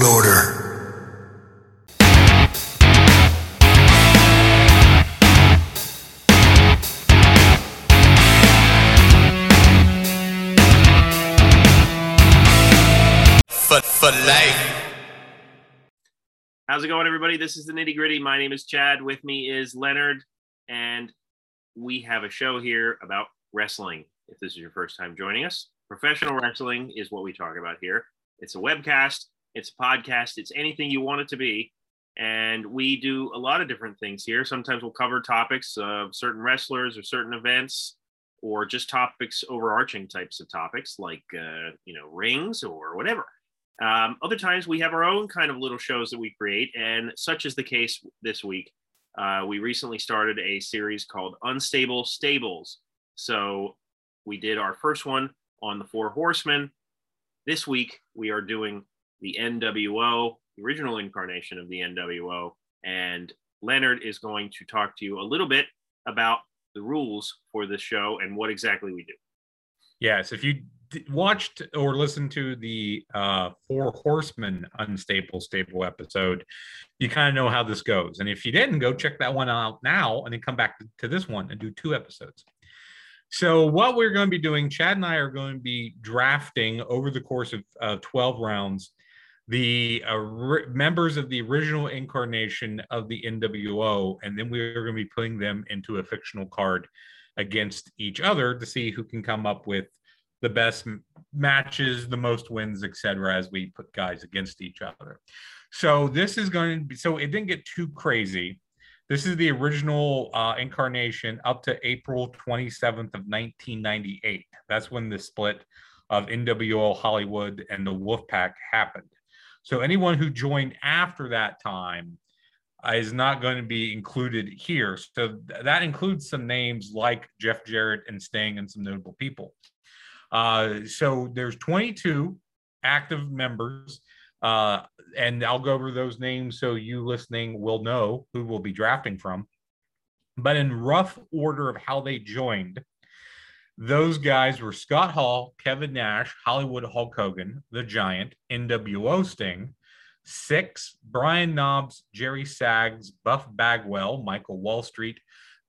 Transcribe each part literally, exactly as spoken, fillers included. World Order. For life. How's it going, everybody? This is the Nitty Gritty. My name is Chad. With me is Leonard, and we have a show here about wrestling. If this is your first time joining us, professional wrestling is what we talk about here. It's a webcast, it's a podcast, it's anything you want it to be, and we do a lot of different things here. Sometimes we'll cover topics of certain wrestlers or certain events, or just topics, overarching types of topics like uh, you know, rings or whatever. Um, other times we have our own kind of little shows that we create, and such is the case this week. Uh, we recently started a series called Unstable Stables. So we did our first one on the Four Horsemen. This week we are doing the N W O, the original incarnation of the N W O, and Leonard is going to talk to you a little bit about the rules for this show and what exactly we do. Yes, if you watched or listened to the uh, Four Horsemen Unstable Stable episode, you kind of know how this goes. And if you didn't, go check that one out now and then come back to this one and do two episodes. So what we're going to be doing, Chad and I are going to be drafting over the course of uh, twelve rounds, the uh, re- members of the original incarnation of the N W O. And then we're going to be putting them into a fictional card against each other to see who can come up with the best matches, the most wins, et cetera, as we put guys against each other. So this is going to be, so it didn't get too crazy. This is the original uh, incarnation up to April twenty-seventh of nineteen ninety-eight. That's when the split of N W O Hollywood and the Wolfpack happened. So anyone who joined after that time uh, is not going to be included here. So th- that includes some names like Jeff Jarrett and Sting and some notable people. Uh, so there's twenty-two active members, uh, and I'll go over those names so you listening will know who we'll be drafting from. But in rough order of how they joined, those guys were Scott Hall, Kevin Nash, Hollywood Hulk Hogan, The Giant, N W O Sting, Six, Brian Knobs, Jerry Sags, Buff Bagwell, Michael Wall Street,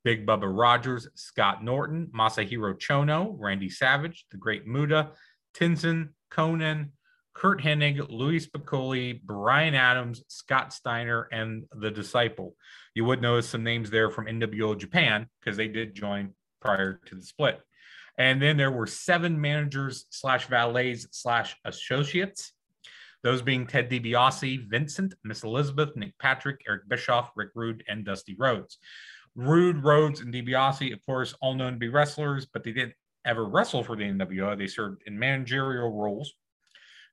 Big Bubba Rogers, Scott Norton, Masahiro Chono, Randy Savage, The Great Muta, Tenzin, Conan, Kurt Hennig, Luis Spicolli, Brian Adams, Scott Steiner, and The Disciple. You would notice some names there from N W O Japan because they did join prior to the split. And then there were seven managers slash valets slash associates, those being Ted DiBiase, Vincent, Miss Elizabeth, Nick Patrick, Eric Bischoff, Rick Rude, and Dusty Rhodes. Rude, Rhodes, and DiBiase, of course, all known to be wrestlers, but they didn't ever wrestle for the N W O. They served in managerial roles.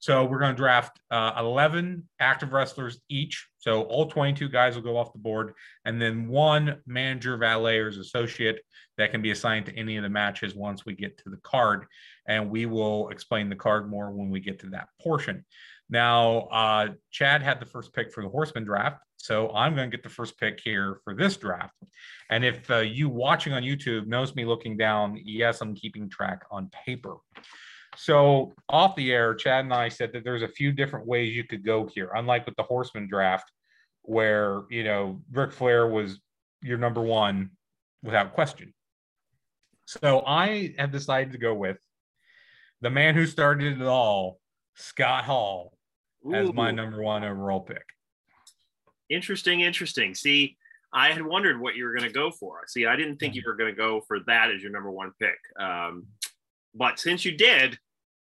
So we're going to draft uh, eleven active wrestlers each. So all twenty-two guys will go off the board, and then one manager, valet, or associate that can be assigned to any of the matches once we get to the card. And we will explain the card more when we get to that portion. Now, uh, Chad had the first pick for the Horseman draft, so I'm going to get the first pick here for this draft. And if uh, you watching on YouTube knows me looking down, yes, I'm keeping track on paper. So off the air, Chad and I said that there's a few different ways you could go here, unlike with the Horseman draft where, you know, Ric Flair was your number one without question. So I have decided to go with the man who started it all, Scott Hall, as my number one overall pick. Interesting, interesting. See, I had wondered what you were going to go for. See, I didn't think you were going to go for that as your number one pick. Um, but since you did,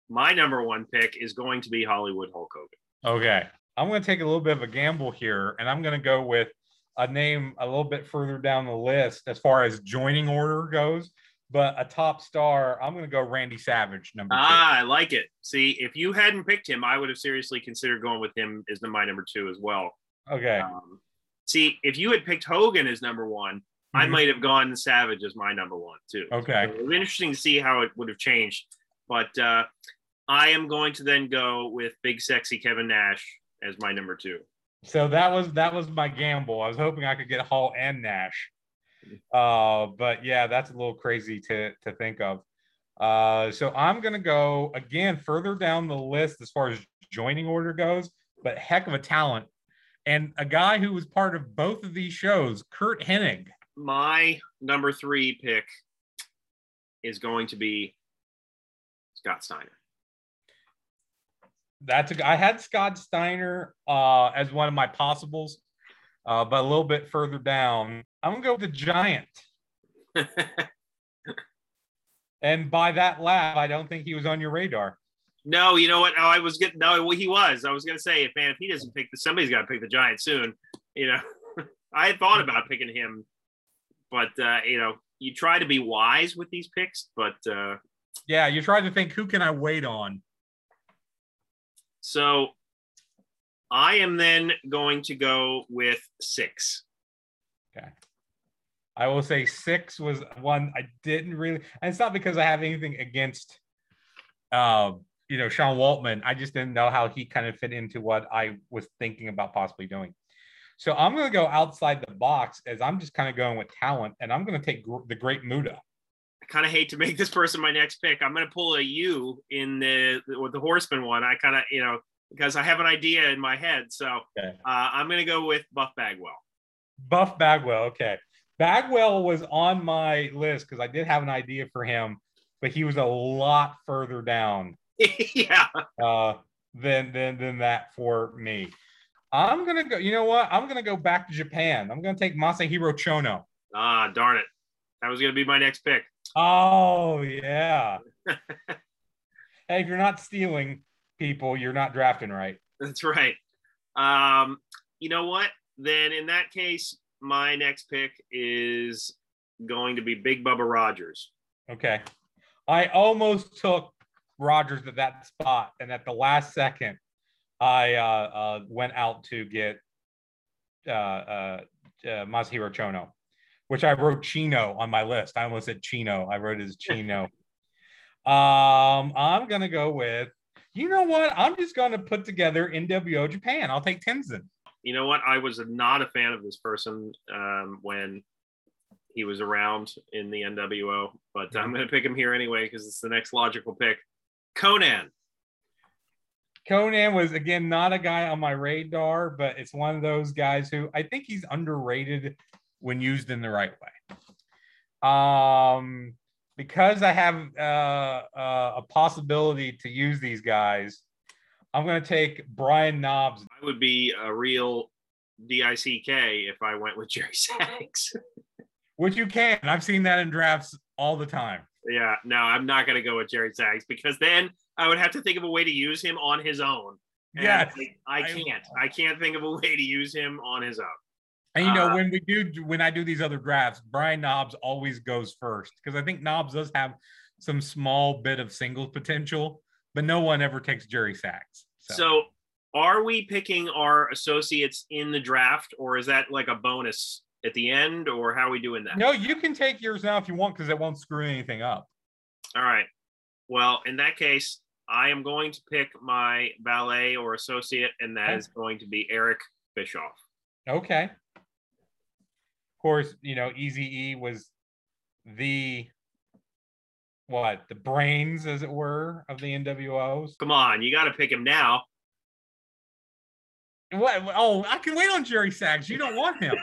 my number one pick is going to be Hollywood Hulk Hogan. Okay. I'm going to take a little bit of a gamble here, and I'm going to go with a name a little bit further down the list as far as joining order goes. But a top star, I'm going to go Randy Savage, number two. Ah, I like it. See, if you hadn't picked him, I would have seriously considered going with him as my number two as well. Okay. Um, see, if you had picked Hogan as number one, mm-hmm. I might have gone Savage as my number one, too. Okay. So it would be interesting to see how it would have changed. But uh, I am going to then go with Big Sexy Kevin Nash as my number two. So that was that was my gamble. I was hoping I could get Hall and Nash. Uh, but yeah, that's a little crazy to, to think of. Uh, so I'm going to go again, further down the list, as far as joining order goes, but heck of a talent. And a guy who was part of both of these shows, Kurt Hennig. My number three pick is going to be Scott Steiner. That's a, I had Scott Steiner uh, as one of my possibles, uh, but a little bit further down. I'm going to go with the Giant. And by that laugh, I don't think he was on your radar. No, you know what? Oh, I was getting, no, well, he was. I was going to say, if man, if he doesn't pick, the, somebody's got to pick the Giant soon. You know, I had thought about picking him, but, uh, you know, you try to be wise with these picks, but. Uh, yeah, you try to think, who can I wait on? So I am then going to go with six. Okay. I will say six was one I didn't really, and it's not because I have anything against, uh, you know, Sean Waltman. I just didn't know how he kind of fit into what I was thinking about possibly doing. So I'm going to go outside the box, as I'm just kind of going with talent, and I'm going to take gr- the Great Muta. I kind of hate to make this person my next pick. I'm going to pull a U in the with the Horseman one. I kind of, you know, because I have an idea in my head. So okay. uh, I'm going to go with Buff Bagwell. Buff Bagwell. Okay. Bagwell was on my list because I did have an idea for him, but he was a lot further down. yeah. Uh, than than than that for me. I'm gonna go. You know what? I'm gonna go back to Japan. I'm gonna take Masahiro Chono. Ah, darn it! That was gonna be my next pick. Oh yeah. Hey, if you're not stealing people, you're not drafting right. That's right. Um, you know what? Then in that case, my next pick is going to be Big Bubba Rogers. Okay. I almost took Rogers at that spot, and at the last second, I uh, uh, went out to get uh, uh, uh, Masahiro Chono, which I wrote Chino on my list. I almost said Chino. I wrote it as Chino. um, I'm going to go with, you know what? I'm just going to put together N W O Japan. I'll take Tenzin. You know what? I was not a fan of this person um, when he was around in the N W O, but mm-hmm. I'm going to pick him here anyway because it's the next logical pick. Conan. Conan was, again, not a guy on my radar, but it's one of those guys who I think he's underrated when used in the right way. Um, because I have uh, uh, a possibility to use these guys, I'm going to take Brian Knobs. I would be a real D I C K if I went with Jerry Sags. Which you can. I've seen that in drafts all the time. Yeah, no, I'm not going to go with Jerry Sags because then I would have to think of a way to use him on his own. And yes. I, I can't. I, I can't think of a way to use him on his own. And, you know, uh, when we do, when I do these other drafts, Brian Knobs always goes first because I think Knobs does have some small bit of singles potential, but no one ever takes Jerry Sags. So. so are we picking our associates in the draft, or is that like a bonus at the end, or how are we doing that? No, you can take yours now if you want, because it won't screw anything up. All right. Well, in that case, I am going to pick my valet or associate, and that okay. is going to be Eric Bischoff. Okay. Of course, you know, Eazy-E was the... what, the brains, as it were, of the N W Os? Come on, you got to pick him now. What? Oh, I can wait on Jerry Sags. You don't want him.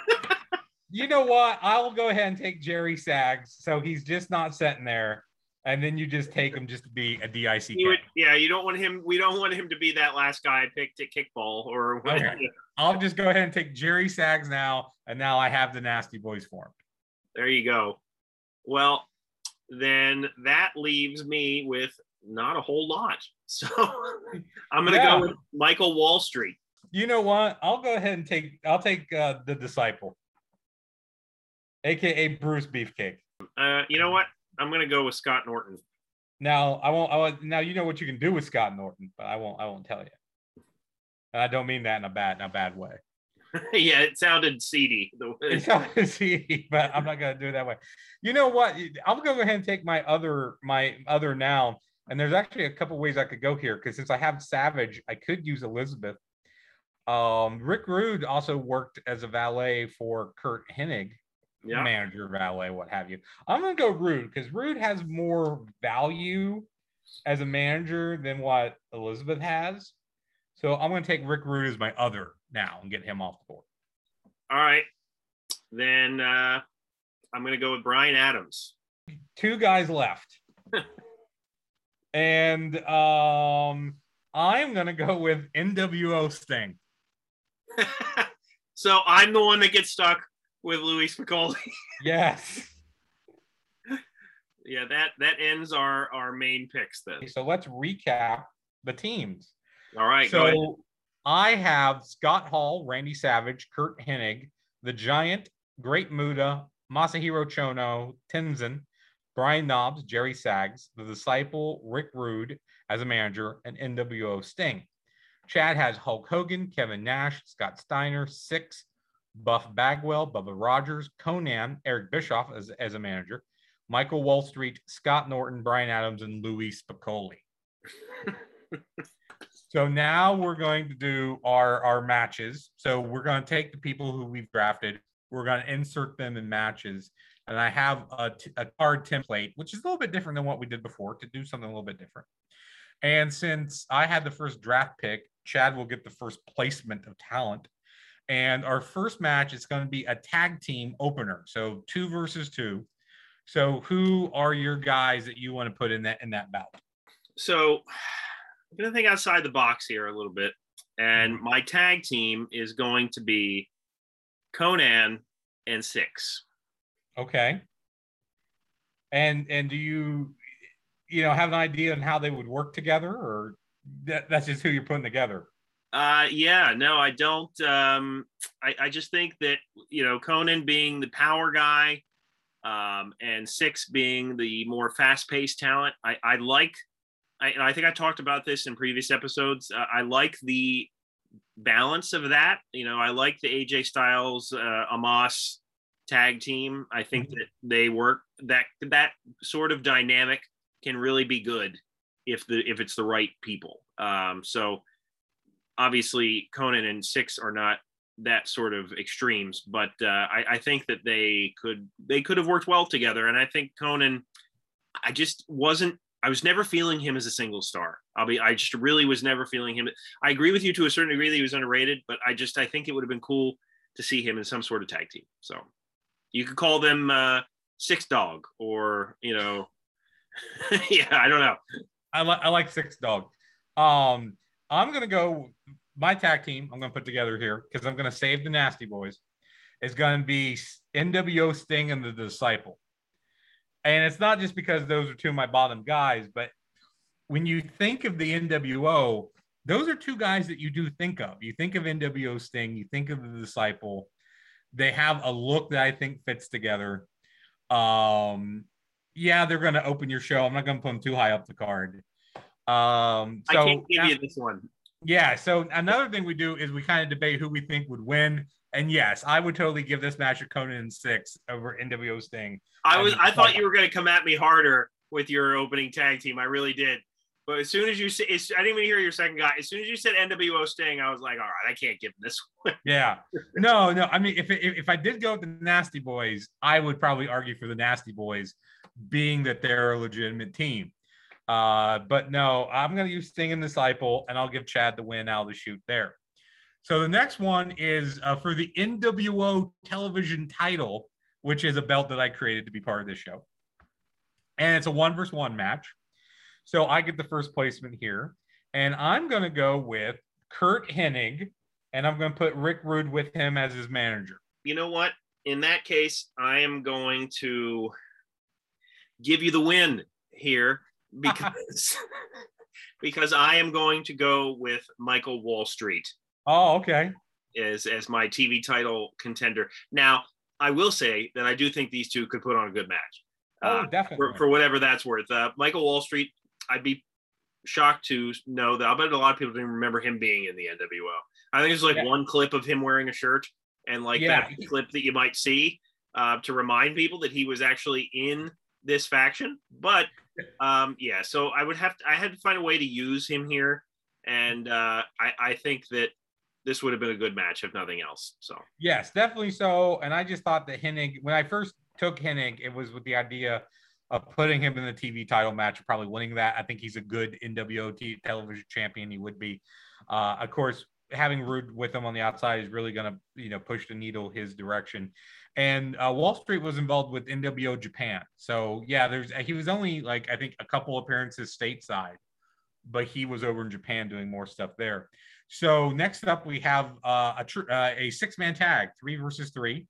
You know what? I'll go ahead and take Jerry Sags, so he's just not sitting there, and then you just take him just to be a D I C K. Would, yeah, you don't want him. We don't want him to be that last guy I picked at kickball or whatever. Okay. I'll just go ahead and take Jerry Sags now, and now I have the Nasty Boys form. There you go. Well. Then that leaves me with not a whole lot. So I'm going to yeah. go with Michael Wall Street. You know what? I'll go ahead and take, I'll take uh, the Disciple, A K A Bruce Beefcake. Uh, you know what? I'm going to go with Scott Norton. Now I won't, I won't, now you know what you can do with Scott Norton, but I won't, I won't tell you. And I don't mean that in a bad, in a bad way. Yeah, it sounded seedy. It sounded seedy, but I'm not going to do it that way. You know what? I'm going to go ahead and take my other my other noun, and there's actually a couple ways I could go here, because since I have Savage, I could use Elizabeth. Um, Rick Rude also worked as a valet for Kurt Hennig, yeah. manager, valet, what have you. I'm going to go Rude, because Rude has more value as a manager than what Elizabeth has. So I'm going to take Rick Rude as my other now and get him off the board. All right. Then uh, I'm going to go with Brian Adams. Two guys left. And um, I'm going to go with N W O Sting. So I'm the one that gets stuck with Luis Spicolli. Yes. Yeah, that, that ends our, our main picks then. So let's recap the teams. All right. So I have Scott Hall, Randy Savage, Kurt Hennig, The Giant, Great Muta, Masahiro Chono, Tenzin, Brian Knobs, Jerry Sags, The Disciple, Rick Rude as a manager, and N W O Sting. Chad has Hulk Hogan, Kevin Nash, Scott Steiner, Six, Buff Bagwell, Bubba Rogers, Conan, Eric Bischoff as, as a manager, Michael Wall Street, Scott Norton, Brian Adams, and Luis Spicolli. So now we're going to do our, our matches. So we're going to take the people who we've drafted. We're going to insert them in matches. And I have a, t- a card template, which is a little bit different than what we did before, to do something a little bit different. And since I had the first draft pick, Chad will get the first placement of talent. And our first match is going to be a tag team opener. So two versus two. So who are your guys that you want to put in that, in that bout? So I'm going to think outside the box here a little bit. And my tag team is going to be Conan and Six. Okay. And and do you, you know, have an idea on how they would work together, or that, that's just who you're putting together? Uh, yeah, no, I don't. Um, I, I just think that, you know, Conan being the power guy um, and Six being the more fast-paced talent, I, I like I, and I think I talked about this in previous episodes. Uh, I like the balance of that. You know, I like the A J Styles, uh, Amos tag team. I think that they work. That that sort of dynamic can really be good if the if it's the right people. Um, so obviously Conan and Six are not that sort of extremes, but uh, I, I think that they could they could have worked well together. And I think Conan, I just wasn't. I was never feeling him as a single star. I'll be, I just really was never feeling him. I agree with you to a certain degree that he was underrated, but I just, I think it would have been cool to see him in some sort of tag team. So you could call them uh, Six Dog or, you know, yeah, I don't know. I, li- I like Six Dog. Um, I'm going to go, my tag team I'm going to put together here, because I'm going to save the Nasty Boys, is going to be N W O Sting and The Disciple. And it's not just because those are two of my bottom guys, but when you think of the N W O, those are two guys that you do think of. You think of N W O Sting, you think of The Disciple. They have a look that I think fits together. Um, yeah, they're going to open your show. I'm not going to put them too high up the card. Um, so, I can't give you this one. Yeah, so another thing we do is we kind of debate who we think would win. And yes, I would totally give this match a Conan and Six over N W O Sting. I was, I thought you were going to come at me harder with your opening tag team. I really did. But as soon as you say, I didn't even hear your second guy. As soon as you said N W O Sting, I was like, all right, I can't give this one. Yeah. No, no. I mean, if, if if I did go with the Nasty Boys, I would probably argue for the Nasty Boys, being that they're a legitimate team. Uh, but no, I'm going to use Sting and Disciple, and I'll give Chad the win out of the shoot there. So the next one is uh, for the N W O television title, which is a belt that I created to be part of this show. And it's a one versus one match. So I get the first placement here. And I'm going to go with Kurt Hennig, and I'm going to put Rick Rude with him as his manager. You know what? In that case, I am going to give you the win here because, because I am going to go with Michael Wall Street. Oh, okay. As as my T V title contender. Now, I will say that I do think these two could put on a good match. Oh, uh, definitely. For, for whatever that's worth. Uh, Michael Wall Street, I'd be shocked to know that. I bet a lot of people didn't remember him being in the N W O. I think there's like yeah. one clip of him wearing a shirt and like yeah. that clip that you might see uh, to remind people that he was actually in this faction. But um, yeah, so I would have to, I had to find a way to use him here. And uh, I, I think that this would have been a good match if nothing else. So yes, definitely so. And I just thought that Hennig, when I first took Hennig, it was with the idea of putting him in the T V title match, probably winning that. I think he's a good N W O television champion. He would be, uh, of course, having Rude with him on the outside is really going to, you know, push the needle his direction. And uh, Wall Street was involved with N W O Japan. So yeah, there's, he was only like, I think a couple appearances stateside, but he was over in Japan doing more stuff there. So next up we have uh, a, tr- uh, a six man tag, three versus three.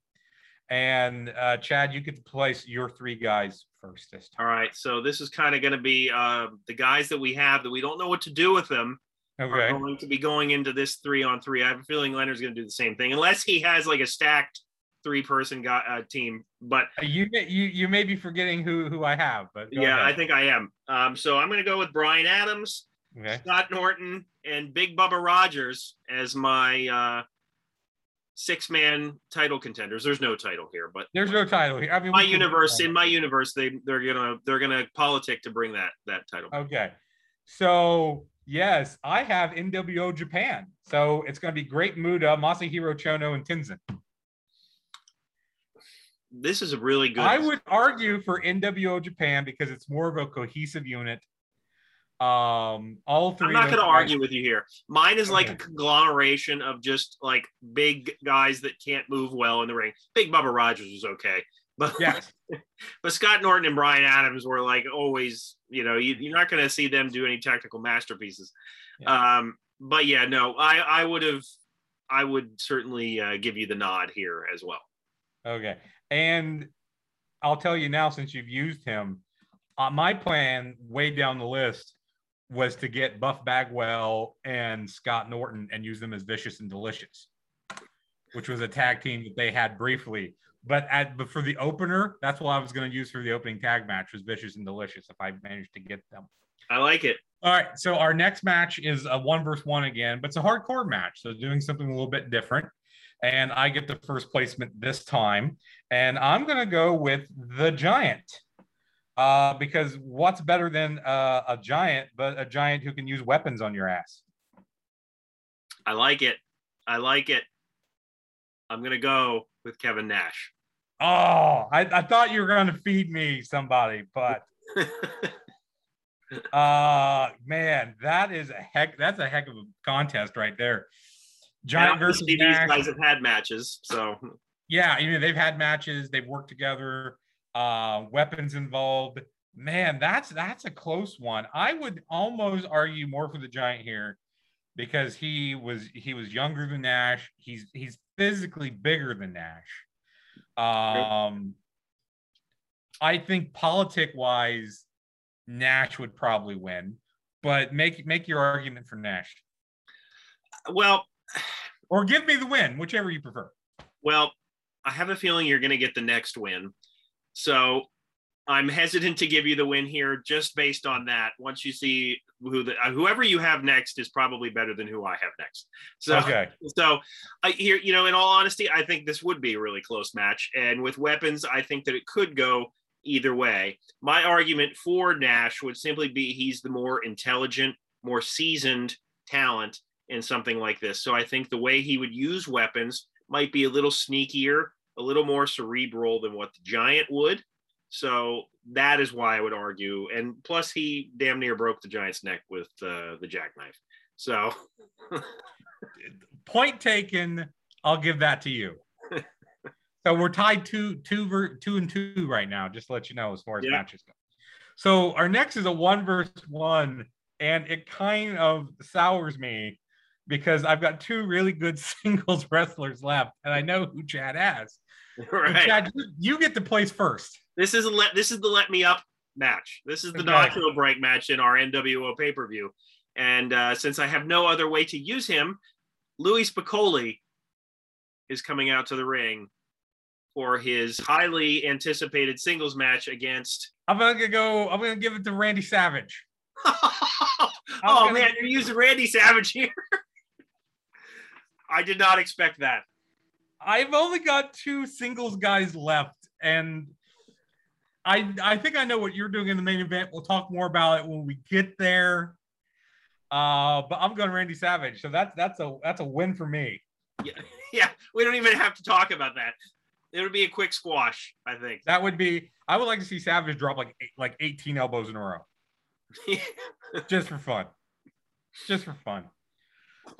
And uh, Chad, you get to place your three guys first this time. All right. So this is kind of going to be uh, the guys that we have that we don't know what to do with them. Okay. Are going to be going into this three on three. I have a feeling Leonard's going to do the same thing, unless he has like a stacked three person guy, uh, team. But you, you you may be forgetting who who I have. But yeah, ahead. I think I am. Um, so I'm going to go with Brian Adams, okay, Scott Norton, and Big Bubba Rogers as my uh, six man title contenders. There's no title here, but there's no title here. I mean, my universe in my universe, they they're gonna they're gonna politic to bring that that title. Okay, so. Yes, I have N W O Japan. So it's going to be Great Muta, Masahiro Chono, and Tenzin. This is a really good... I would argue for N W O Japan because it's more of a cohesive unit. Um, all three. I'm not going to argue with you here. Mine is like okay. a conglomeration of just like big guys that can't move well in the ring. Big Bubba Rogers was okay. But, yes. but Scott Norton and Brian Adams were like always, you know, you, you're not going to see them do any technical masterpieces. Yeah. Um, but yeah, no, I, I would have, I would certainly uh, give you the nod here as well. Okay. And I'll tell you now, since you've used him, uh, my plan way down the list was to get Buff Bagwell and Scott Norton and use them as Vicious and Delicious, which was a tag team that they had briefly. But at but for the opener, that's what I was going to use for the opening tag match was Vicious and Delicious if I managed to get them. I like it. All right, so our next match is a one versus one again, but it's a hardcore match, so doing something a little bit different. And I get the first placement this time, and I'm going to go with the Giant uh, because what's better than uh, a giant but a giant who can use weapons on your ass? I like it. I like it. I'm going to go with Kevin Nash. Oh, I, I thought you were going to feed me somebody, but uh, man, that is a heck. That's a heck of a contest right there. Giant versus Nash. These guys have had matches, so yeah, you know they've had matches. They've worked together. Uh, weapons involved. Man, that's that's a close one. I would almost argue more for the Giant here because he was he was younger than Nash. He's he's. physically bigger than Nash. Um, I think politic-wise, Nash would probably win, but make make your argument for Nash. Well, or give me the win, whichever you prefer. Well, I have a feeling you're going to get the next win, so I'm hesitant to give you the win here just based on that. Once you see who the, whoever you have next is probably better than who I have next. So, okay. so I here, you know, in all honesty, I think this would be a really close match. And with weapons, I think that it could go either way. My argument for Nash would simply be he's the more intelligent, more seasoned talent in something like this. So I think the way he would use weapons might be a little sneakier, a little more cerebral than what the Giant would. So that is why I would argue. And plus he damn near broke the Giant's neck with uh, the jackknife. So point taken, I'll give that to you. So we're tied two, two, two and two right now, just to let you know as far as yep. matches go. So our next is a one versus one. And it kind of sours me because I've got two really good singles wrestlers left. And I know who Chad has. Right. So Chad, you, you get to place first. This is a let. This is the let me up match. This is the okay. Nacho break match in our N W O pay per view, and uh, since I have no other way to use him, Luis Spicolli is coming out to the ring for his highly anticipated singles match against. I'm gonna go. I'm gonna give it to Randy Savage. oh gonna... man, you're using Randy Savage here. I did not expect that. I've only got two singles guys left, and. I, I think I know what you're doing in the main event. We'll talk more about it when we get there. Uh, but I'm going Randy Savage, so that's that's a that's a win for me. Yeah, yeah. We don't even have to talk about that. It would be a quick squash, I think. That would be. I would like to see Savage drop like eight, like eighteen elbows in a row, just for fun, just for fun.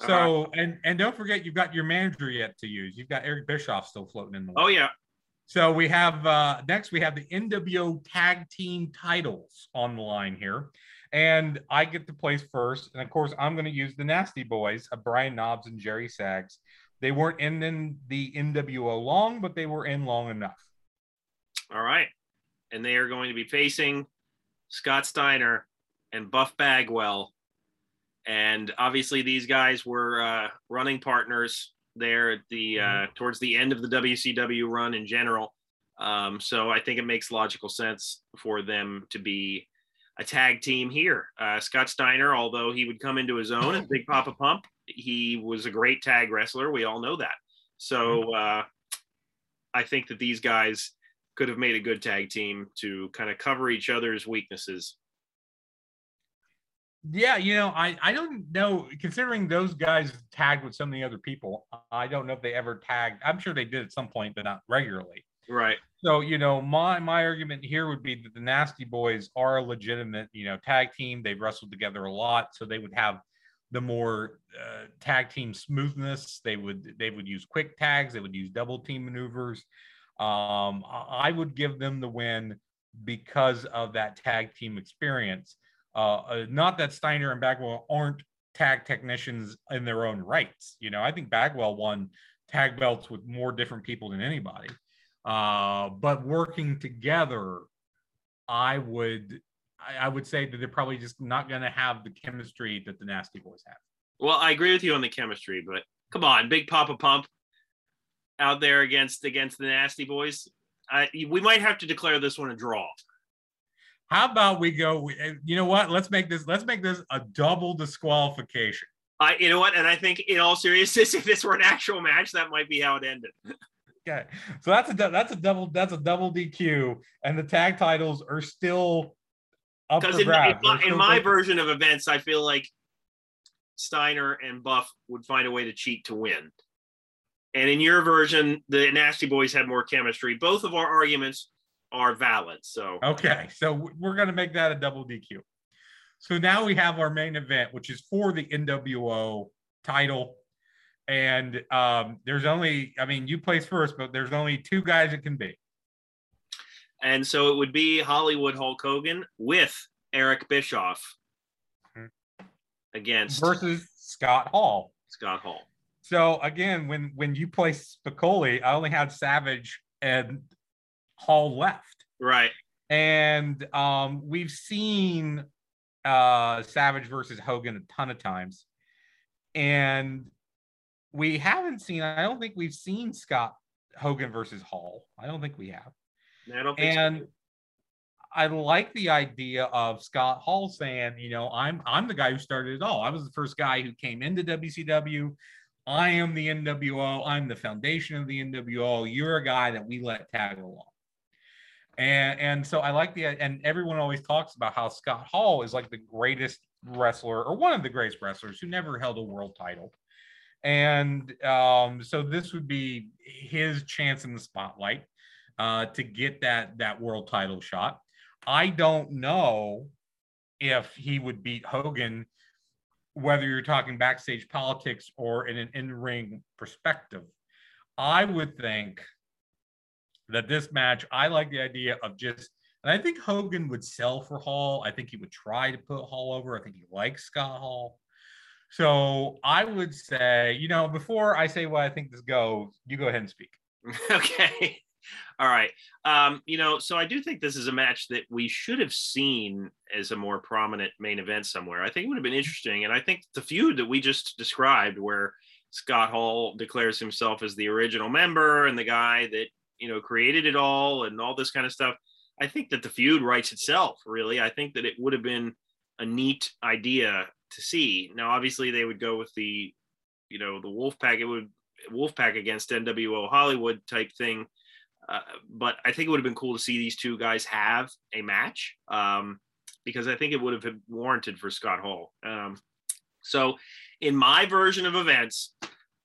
So uh-huh. and and don't forget, you've got your manager yet to use. You've got Eric Bischoff still floating in the water. Oh yeah. So we have uh, next we have the N W O Tag Team Titles on the line here, and I get to place first. And of course, I'm going to use the Nasty Boys of Brian Knobs and Jerry Sags. They weren't in, in the N W O long, but they were in long enough. All right. And they are going to be facing Scott Steiner and Buff Bagwell. And obviously these guys were uh, running partners there at the uh, towards the end of the W C W run in general. Um, so I think it makes logical sense for them to be a tag team here. Uh, Scott Steiner, although he would come into his own as Big Papa Pump, he was a great tag wrestler. We all know that. So uh, I think that these guys could have made a good tag team to kind of cover each other's weaknesses. Yeah, you know, I, I don't know. Considering those guys tagged with so many other people, I don't know if they ever tagged. I'm sure they did at some point, but not regularly. Right. So, you know, my my argument here would be that the Nasty Boys are a legitimate, you know, tag team. They've wrestled together a lot, so they would have the more uh, tag team smoothness. They would they would use quick tags. They would use double team maneuvers. Um, I would give them the win because of that tag team experience. Uh, uh, not that Steiner and Bagwell aren't tag technicians in their own rights. You know, I think Bagwell won tag belts with more different people than anybody. Uh, but working together, I would, I, I would say that they're probably just not going to have the chemistry that the Nasty Boys have. Well, I agree with you on the chemistry, but come on, Big Papa Pump out there against against the Nasty Boys. I, we might have to declare this one a draw. How about we go? You know what? Let's make this. Let's make this a double disqualification. I, you know what? And I think, in all seriousness, if this were an actual match, that might be how it ended. Okay, so that's a that's a double that's a double D Q, and the tag titles are still up for grabs. Because in, in, in my version of events, I feel like Steiner and Buff would find a way to cheat to win, and in your version, the Nasty Boys had more chemistry. Both of our arguments are valid. So okay, so we're going to make that a double D Q. So now we have our main event, which is for the N W O title. And um, there's only, I mean, you place first, but there's only two guys it can be. And so it would be Hollywood Hulk Hogan with Eric Bischoff mm-hmm. against versus Scott Hall. Scott Hall. So again, when when you place Spicolli, I only had Savage and Hall left. Right. And um, we've seen uh, Savage versus Hogan a ton of times. And we haven't seen, I don't think we've seen Scott Hogan versus Hall. I don't think we have. I don't think and so. I like the idea of Scott Hall saying, you know, I'm I'm the guy who started it all. I was the first guy who came into W C W. I am the N W O. I'm the foundation of the N W O. You're a guy that we let tag along. And, and so I like the, and everyone always talks about how Scott Hall is like the greatest wrestler or one of the greatest wrestlers who never held a world title. And um, so this would be his chance in the spotlight uh, to get that that world title shot. I don't know if he would beat Hogan, whether you're talking backstage politics or in an in-ring perspective. I would think that this match, I like the idea of just, and I think Hogan would sell for Hall. I think he would try to put Hall over. I think he likes Scott Hall. So I would say, you know, before I say what I think this goes, you go ahead and speak. Okay. All right. Um, you know, so I do think this is a match that we should have seen as a more prominent main event somewhere. I think it would have been interesting. And I think the feud that we just described where Scott Hall declares himself as the original member and the guy that, you know, created it all and all this kind of stuff. I think that the feud writes itself, really. I think that it would have been a neat idea to see. Now, obviously, they would go with the, you know, the Wolfpack. It would Wolfpack against N W O Hollywood type thing. Uh, but I think it would have been cool to see these two guys have a match um, because I think it would have been warranted for Scott Hall. Um, so, in my version of events,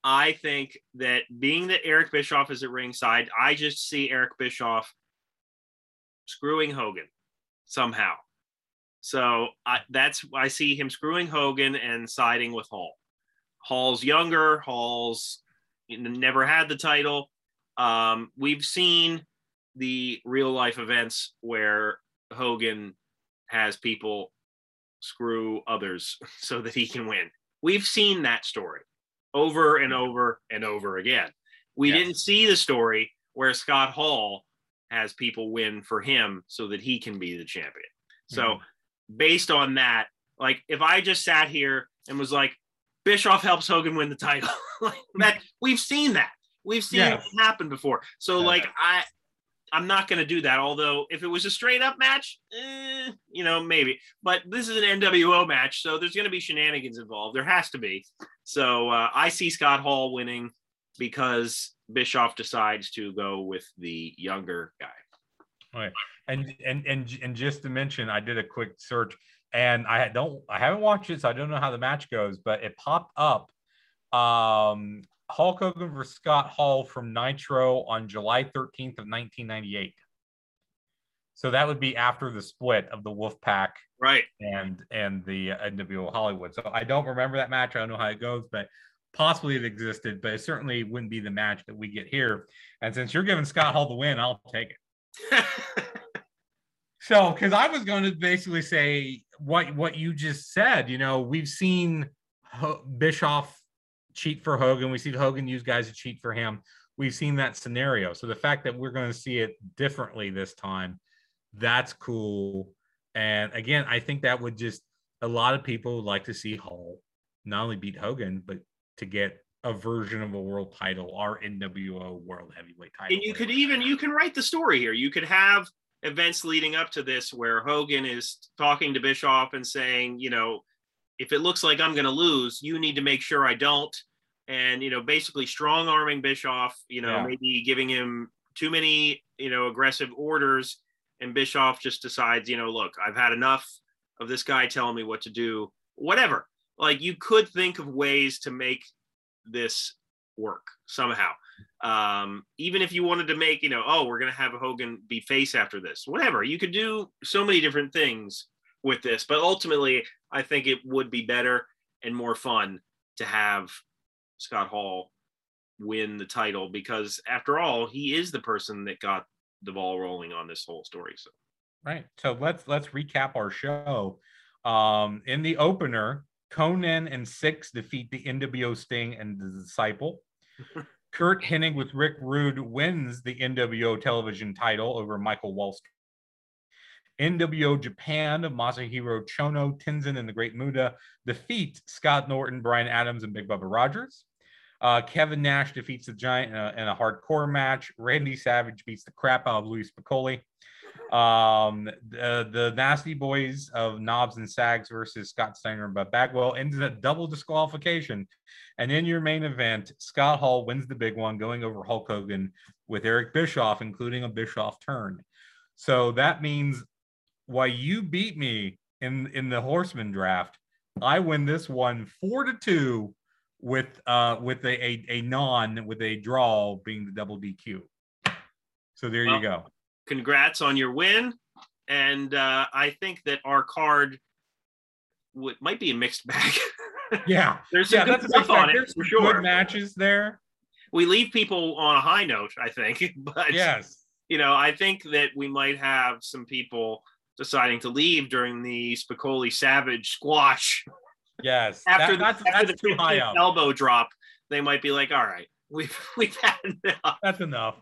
I think that being that Eric Bischoff is at ringside, I just see Eric Bischoff screwing Hogan somehow. So I, that's I see him screwing Hogan and siding with Hall. Hall's younger. Hall's never had the title. Um, we've seen the real life events where Hogan has people screw others so that he can win. We've seen that story over and over and over again. We yes. didn't see the story where Scott Hall has people win for him so that he can be the champion. So mm-hmm. based on that, like if I just sat here and was like, Bischoff helps Hogan win the title, like that, we've seen that. We've seen yes. it happen before. So yeah. like I, I'm not going to do that. Although if it was a straight up match, eh, you know, maybe, but this is an N W O match. So there's going to be shenanigans involved. There has to be. So uh, I see Scott Hall winning because Bischoff decides to go with the younger guy. All right. And, and, and, and just to mention, I did a quick search and I don't, I haven't watched it. So I don't know how the match goes, but it popped up. Um, Hulk Hogan versus Scott Hall from Nitro on July thirteenth of nineteen ninety-eight. So that would be after the split of the Wolfpack, right? And and the N W O Hollywood. So I don't remember that match. I don't know how it goes, but possibly it existed. But it certainly wouldn't be the match that we get here. And since you're giving Scott Hall the win, I'll take it. So because I was going to basically say what what you just said. You know, we've seen Ho- Bischoff cheat for Hogan. We see Hogan use guys to cheat for him. We've seen that scenario. So the fact that we're going to see it differently this time, that's cool. And again, I think that would just, a lot of people would like to see Hall not only beat Hogan, but to get a version of a world title, our N W O world heavyweight title. And you could even, you can write the story here. You could have events leading up to this where Hogan is talking to Bischoff and saying, you know, if it looks like I'm going to lose, you need to make sure I don't. And, you know, basically strong arming Bischoff, you know, yeah. maybe giving him too many, you know, aggressive orders. And Bischoff just decides, you know, look, I've had enough of this guy telling me what to do, whatever. Like you could think of ways to make this work somehow. Um, even if you wanted to make, you know, oh, we're going to have Hogan be face after this, whatever. You could do so many different things with this, but ultimately I think it would be better and more fun to have Scott Hall win the title, because after all, he is the person that got the ball rolling on this whole story. So, right. So let's, let's recap our show. Um, in the opener, Conan and Six defeat the N W O Sting and The Disciple. Kurt Hennig with Rick Rude wins the N W O television title over Michael Wall Street. N W O Japan of Masahiro Chono, Tenzin, and The Great Muta defeat Scott Norton, Brian Adams, and Big Bubba Rogers. Uh, Kevin Nash defeats The Giant in a, in a hardcore match. Randy Savage beats the crap out of Luis Spicolli. Um, the, the Nasty Boys of Knobs and Sags versus Scott Steiner and Buff Bagwell ends in a double disqualification. And in your main event, Scott Hall wins the big one, going over Hulk Hogan with Eric Bischoff, including a Bischoff turn. So that means... why you beat me in, in the Horseman draft, I win this one four to two with uh with a a, a non with a draw being the double D Q. So there well, you go. Congrats on your win, and uh, I think that our card w- might be a mixed bag. yeah, there's some yeah, good stuff on it. There's for sure. Good matches there. We leave people on a high note, I think. But yes, you know, I think that we might have some people deciding to leave during the Spicoli Savage squash. Yes. after that, that's, the, after that's the too high up. Elbow drop, they might be like, all right, we've, we've had enough. That's enough.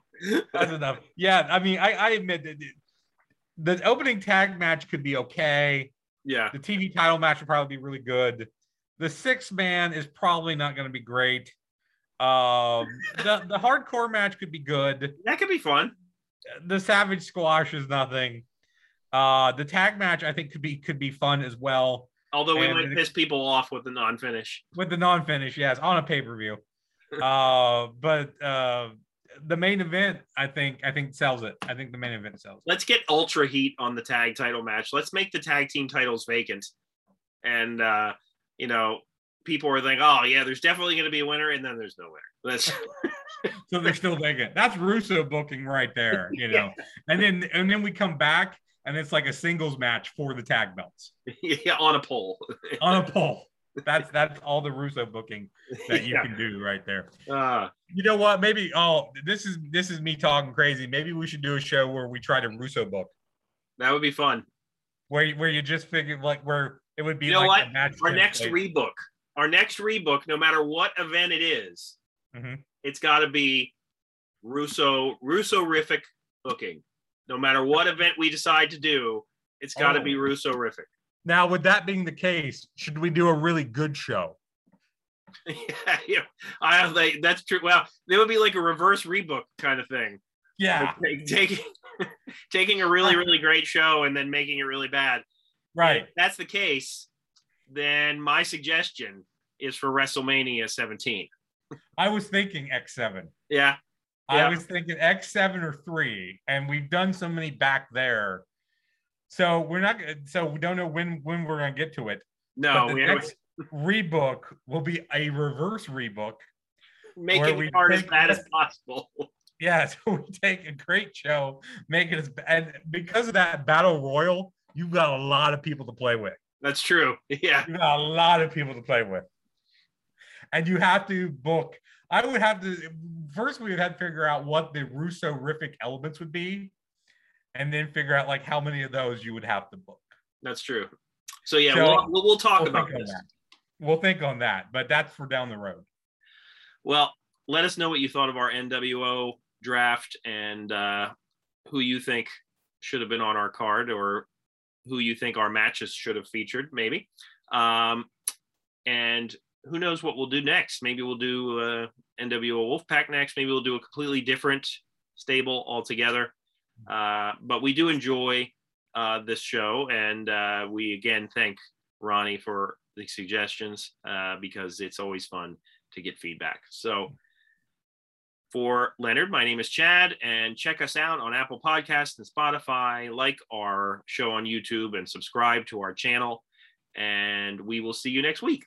That's enough. Yeah. I mean, I, I admit that the opening tag match could be okay. Yeah. The T V title match would probably be really good. The six man is probably not going to be great. Um, the, the hardcore match could be good. That could be fun. The Savage squash is nothing. Uh, the tag match I think could be could be fun as well. Although we and might piss people off with the non-finish. With the non-finish, yes, on a pay-per-view. uh, but uh, the main event, I think, I think sells it. I think the main event sells. Let's get ultra heat on the tag title match. Let's make the tag team titles vacant, and uh, you know, people were like, oh yeah, there's definitely going to be a winner, and then there's no winner. That's so they're still thinking that's Russo booking right there, you know. Yeah. And then and then we come back, and it's like a singles match for the tag belts. Yeah, on a pole. On a pole. That's that's all the Russo booking that you yeah. can do right there. Uh, you know what? Maybe oh, this is this is me talking crazy. Maybe we should do a show where we try to Russo book. That would be fun. Where where you just figure like where it would be. You know like what? Match our next place. rebook, our next rebook, no matter what event it is, mm-hmm. it's got to be Russo Russo-rific booking. No matter what event we decide to do, it's got to oh. be Russo-rific. Now, with that being the case, should we do a really good show? Yeah, yeah. I have like that's true. Well, it would be like a reverse rebook kind of thing. Yeah, like, taking taking a really really great show and then making it really bad. Right. If that's the case, then my suggestion is for WrestleMania seventeen. I was thinking X seven. Yeah. I yeah. was thinking X seven or three, and we've done so many back there. So we're not. So we don't know when when we're going to get to it. No, but the we next rebook will be a reverse rebook, making it hard as bad as possible. Yeah, so we take a great show, make it as and because of that battle royal, you've got a lot of people to play with. That's true. Yeah, you've got a lot of people to play with, and you have to book. I would have to first. We would have to figure out what the Russo-rific elements would be. And then figure out like how many of those you would have to book. That's true. So yeah, so, we'll, we'll we'll talk we'll about this. We'll think on that, but that's for down the road. Well, let us know what you thought of our N W O draft and uh, who you think should have been on our card or who you think our matches should have featured, maybe. Um, and who knows what we'll do next? Maybe we'll do uh, N W O Wolfpack next. Maybe we'll do a completely different stable altogether. Uh, but we do enjoy uh, this show, and uh, we again thank Ronnie for the suggestions uh, because it's always fun to get feedback. So for Leonard, my name is Chad, and check us out on Apple Podcasts and Spotify, like our show on YouTube, and subscribe to our channel, and we will see you next week.